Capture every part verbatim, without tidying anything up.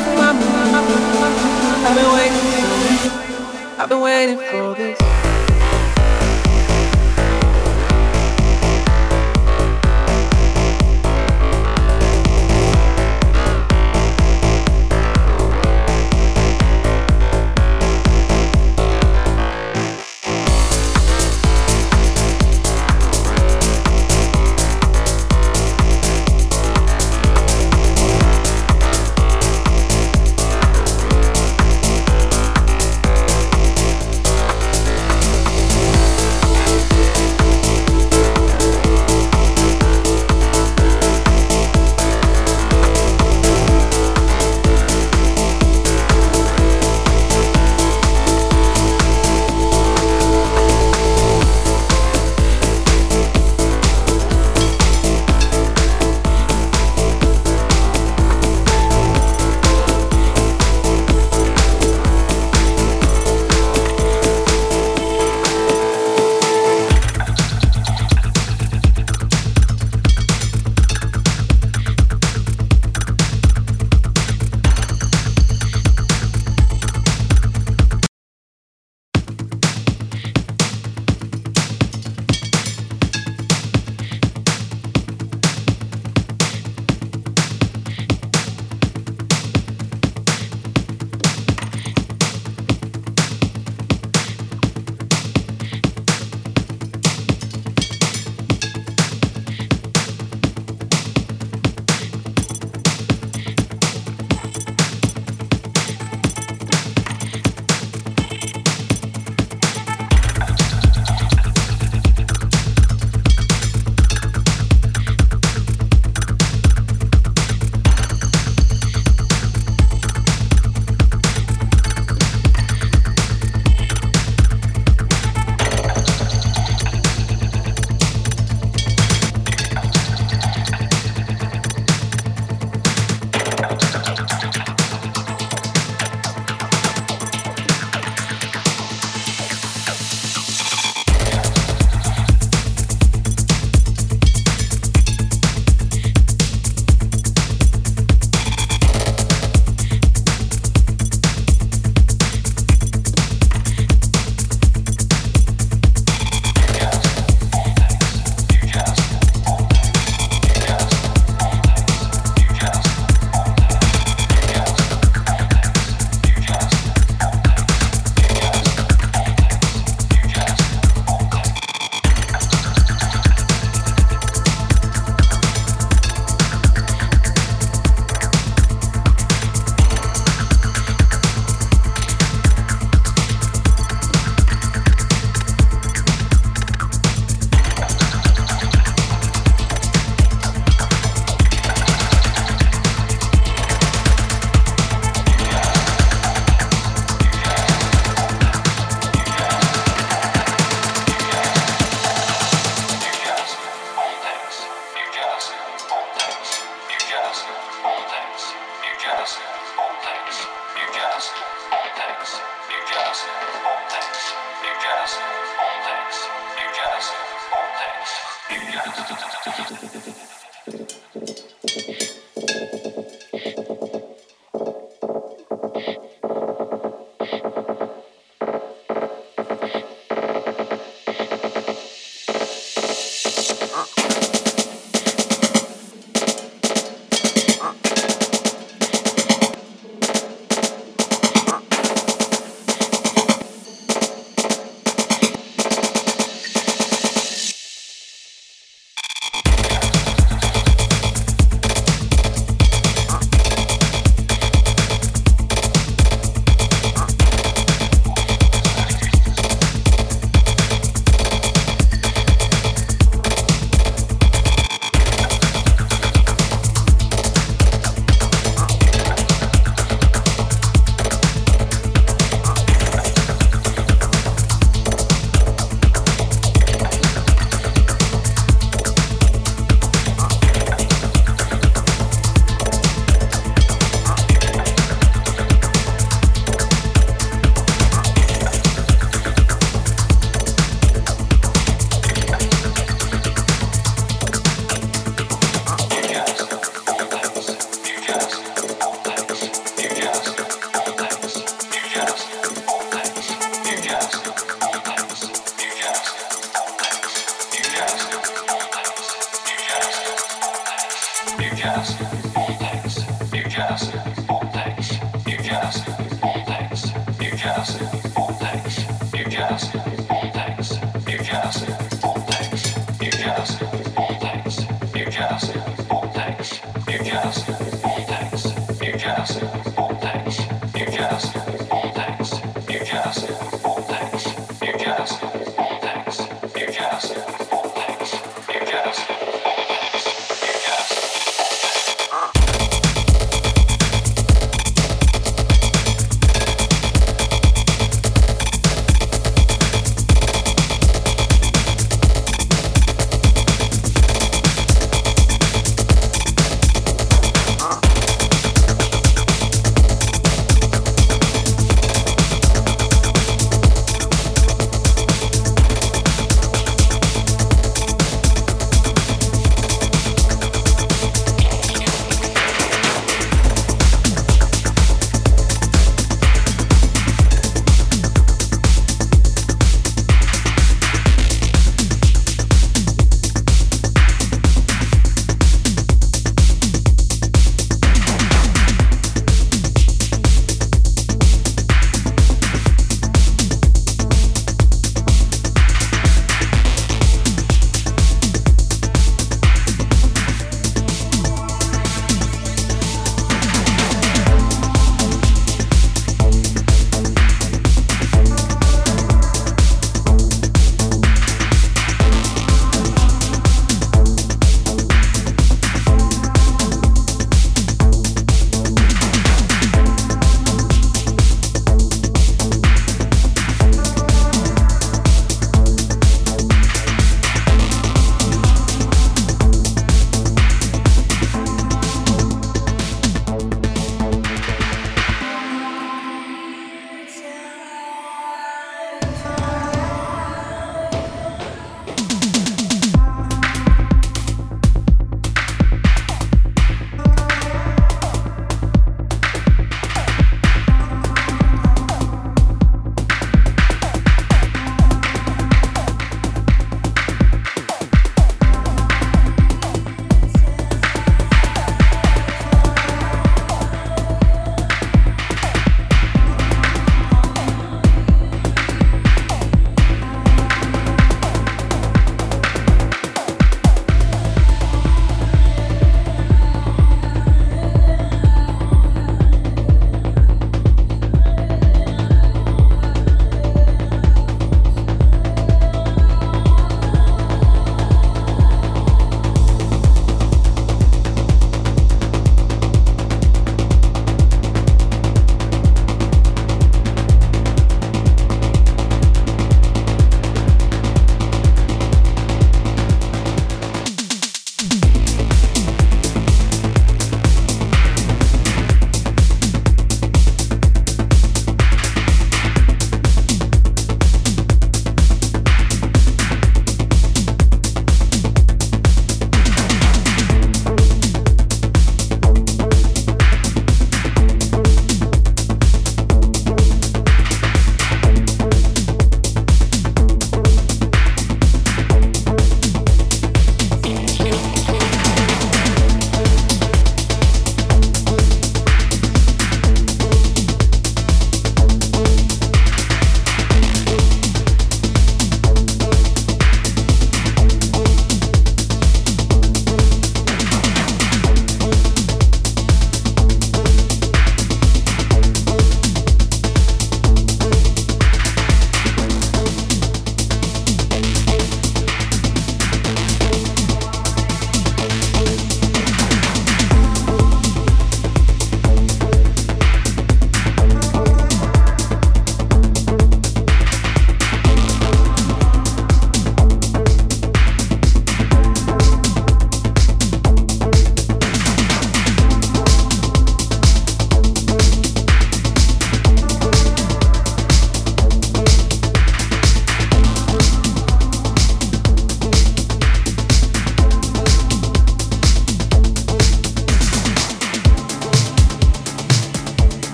I've been waiting, I've been waiting for this.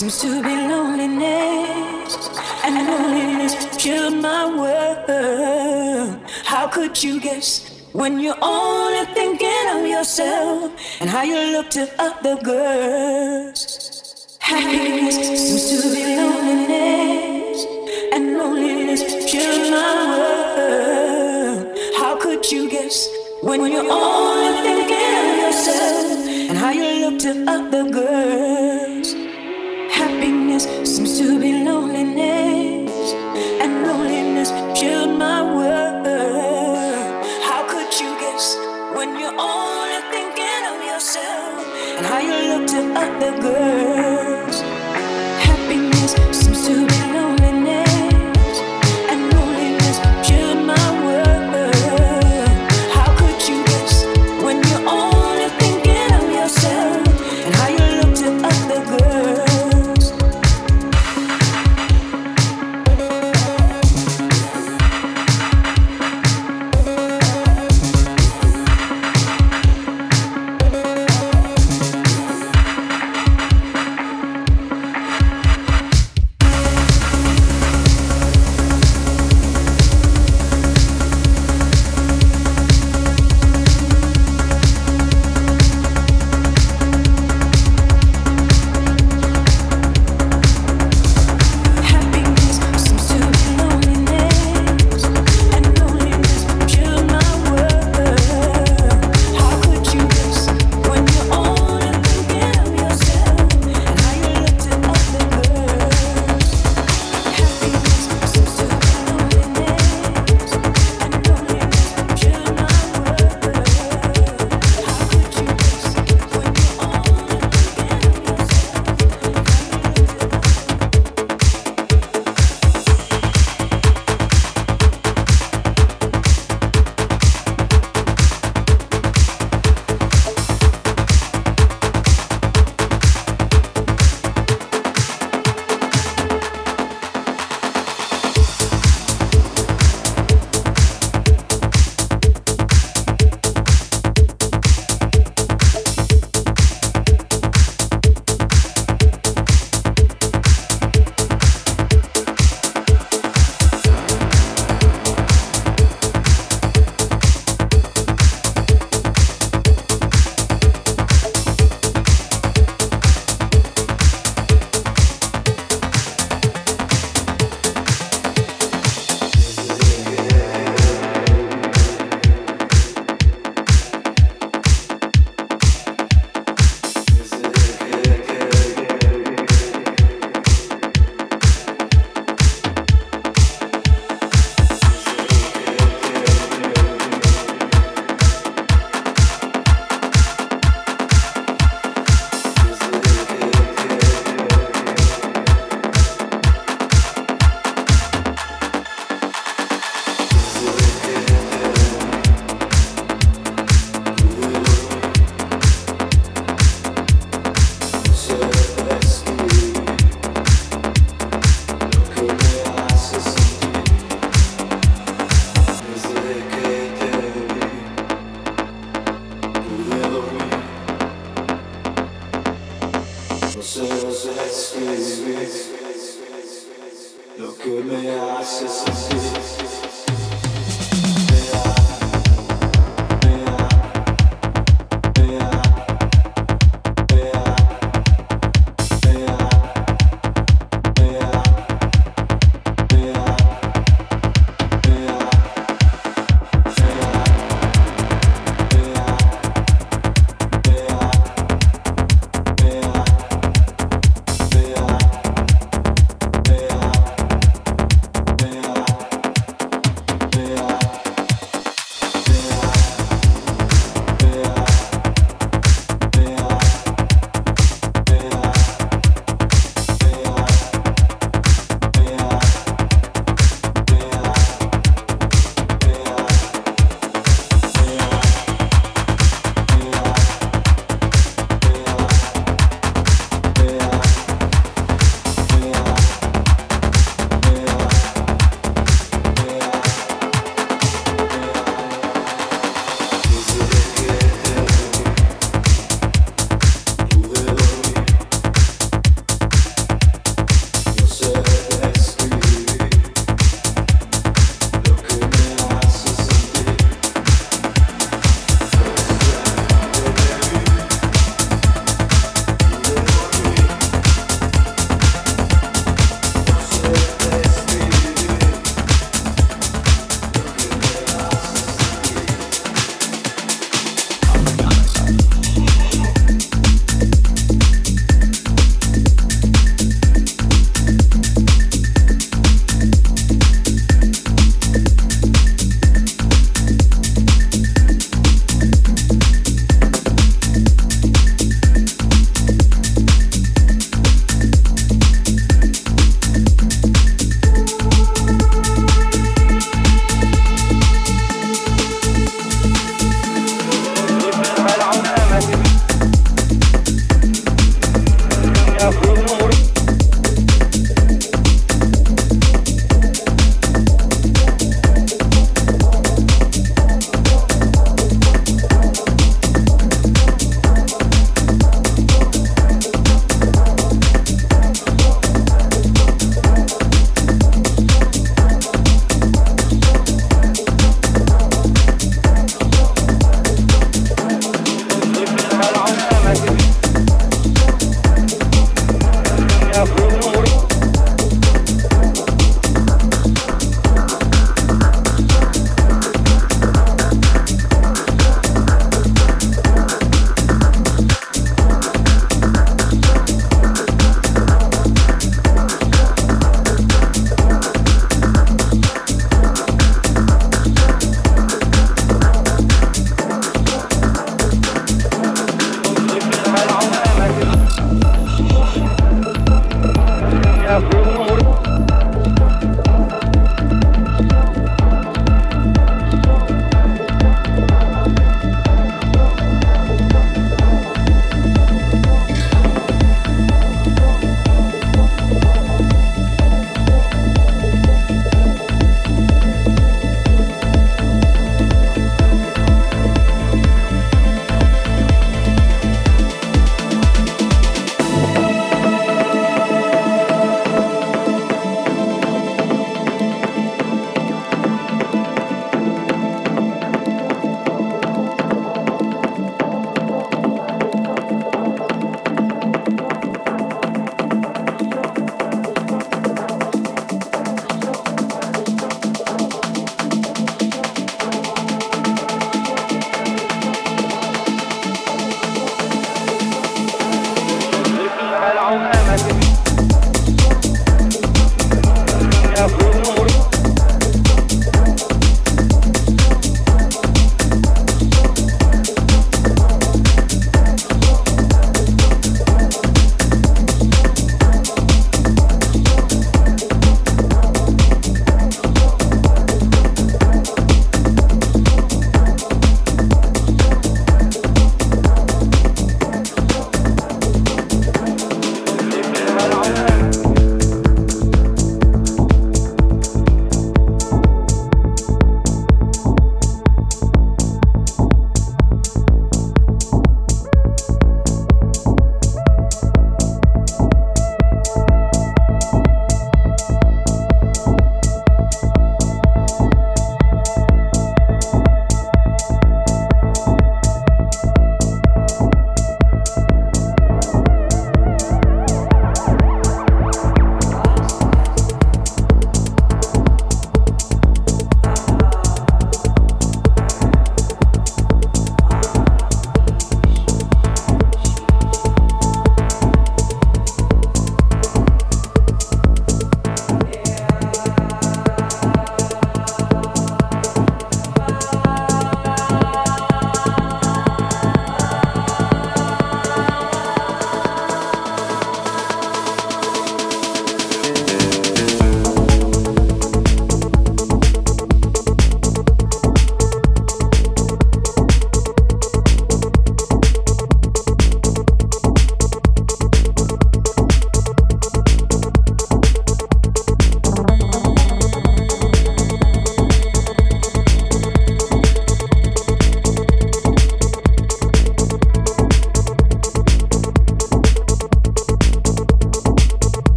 seems to be loneliness, and loneliness killed my world. How could you guess when you're only thinking of yourself and how you look to other girls? Happiness seems to be loneliness, and loneliness killed my world. How could you guess when you're only thinking of yourself and how you look to other girls? Happiness seems to be loneliness, and loneliness killed my world. How could you guess when you're only thinking of yourself and how you look to other girls? Happiness seems to be loneliness, and loneliness killed my world. How could you guess when you're only thinking of yourself and how you look to other girls?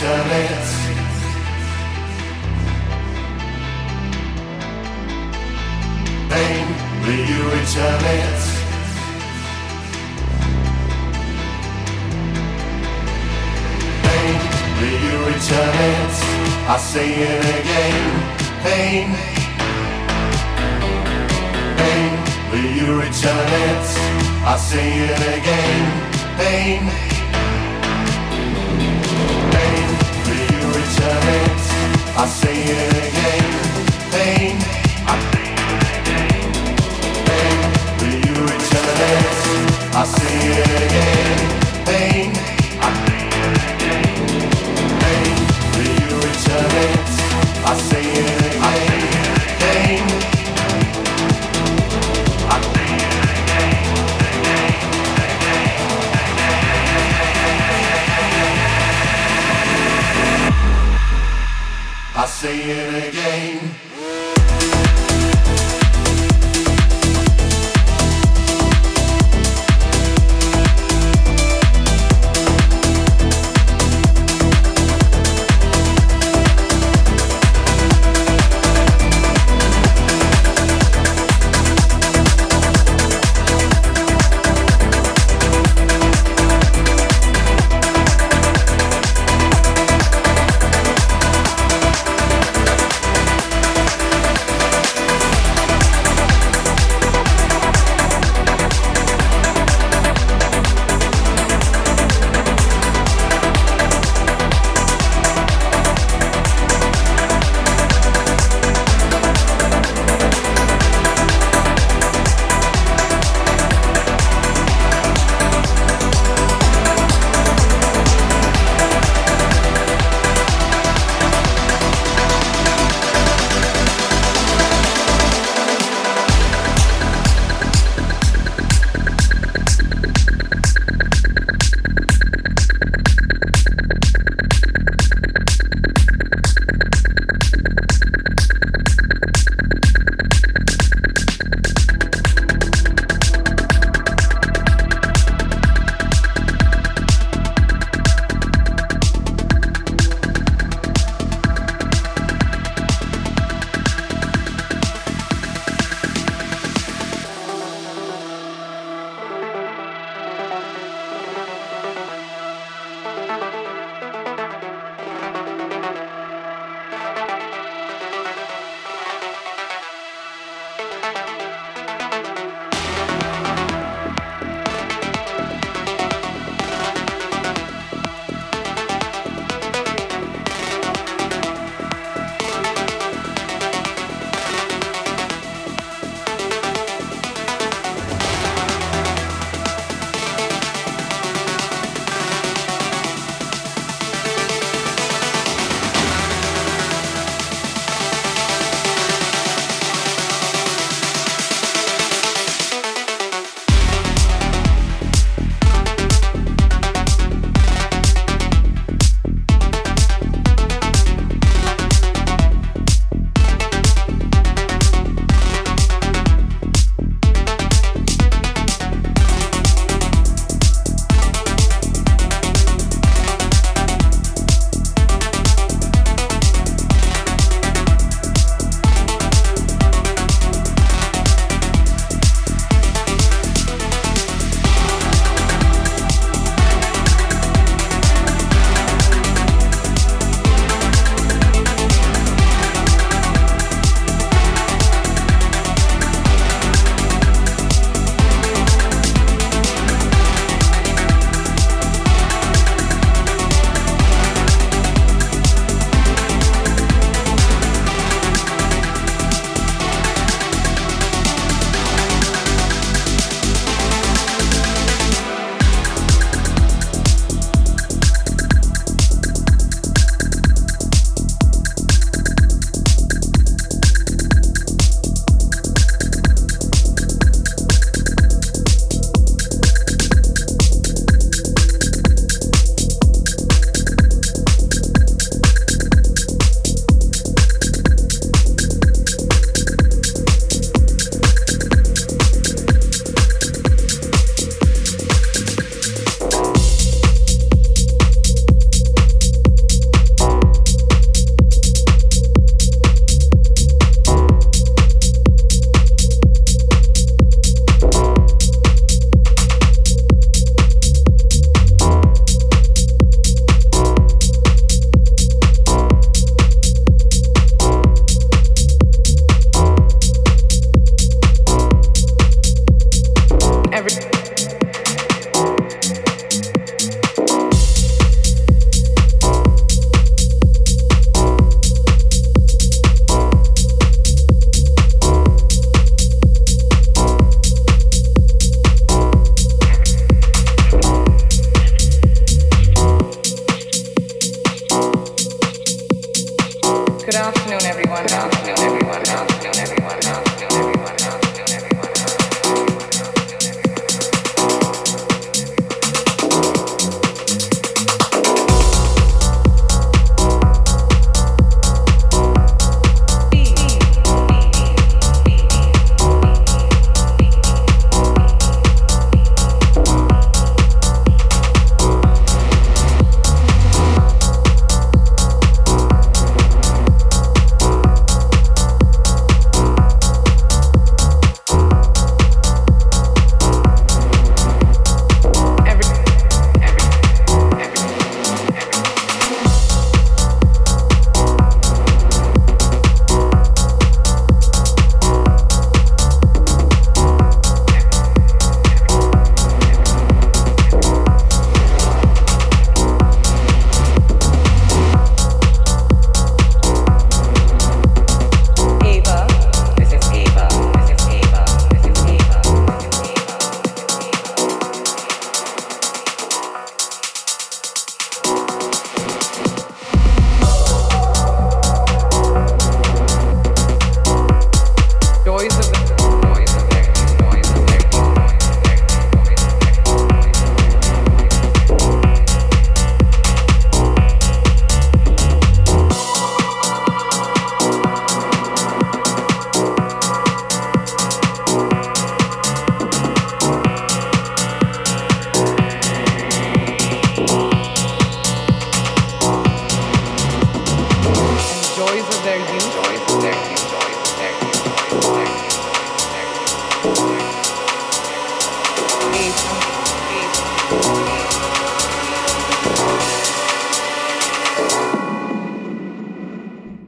тянет. Pain will you return it? Pain will you return it? I say it again. Pain. Pain will you return it? I say it again. Pain. I say it again, pain. I say it again, pain. Will you return it? I say it again, pain. I say it again, pain. Will you return it? I say it again, pain. I say it again, again, again, again. I say it again.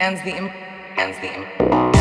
hands the imp hands the imp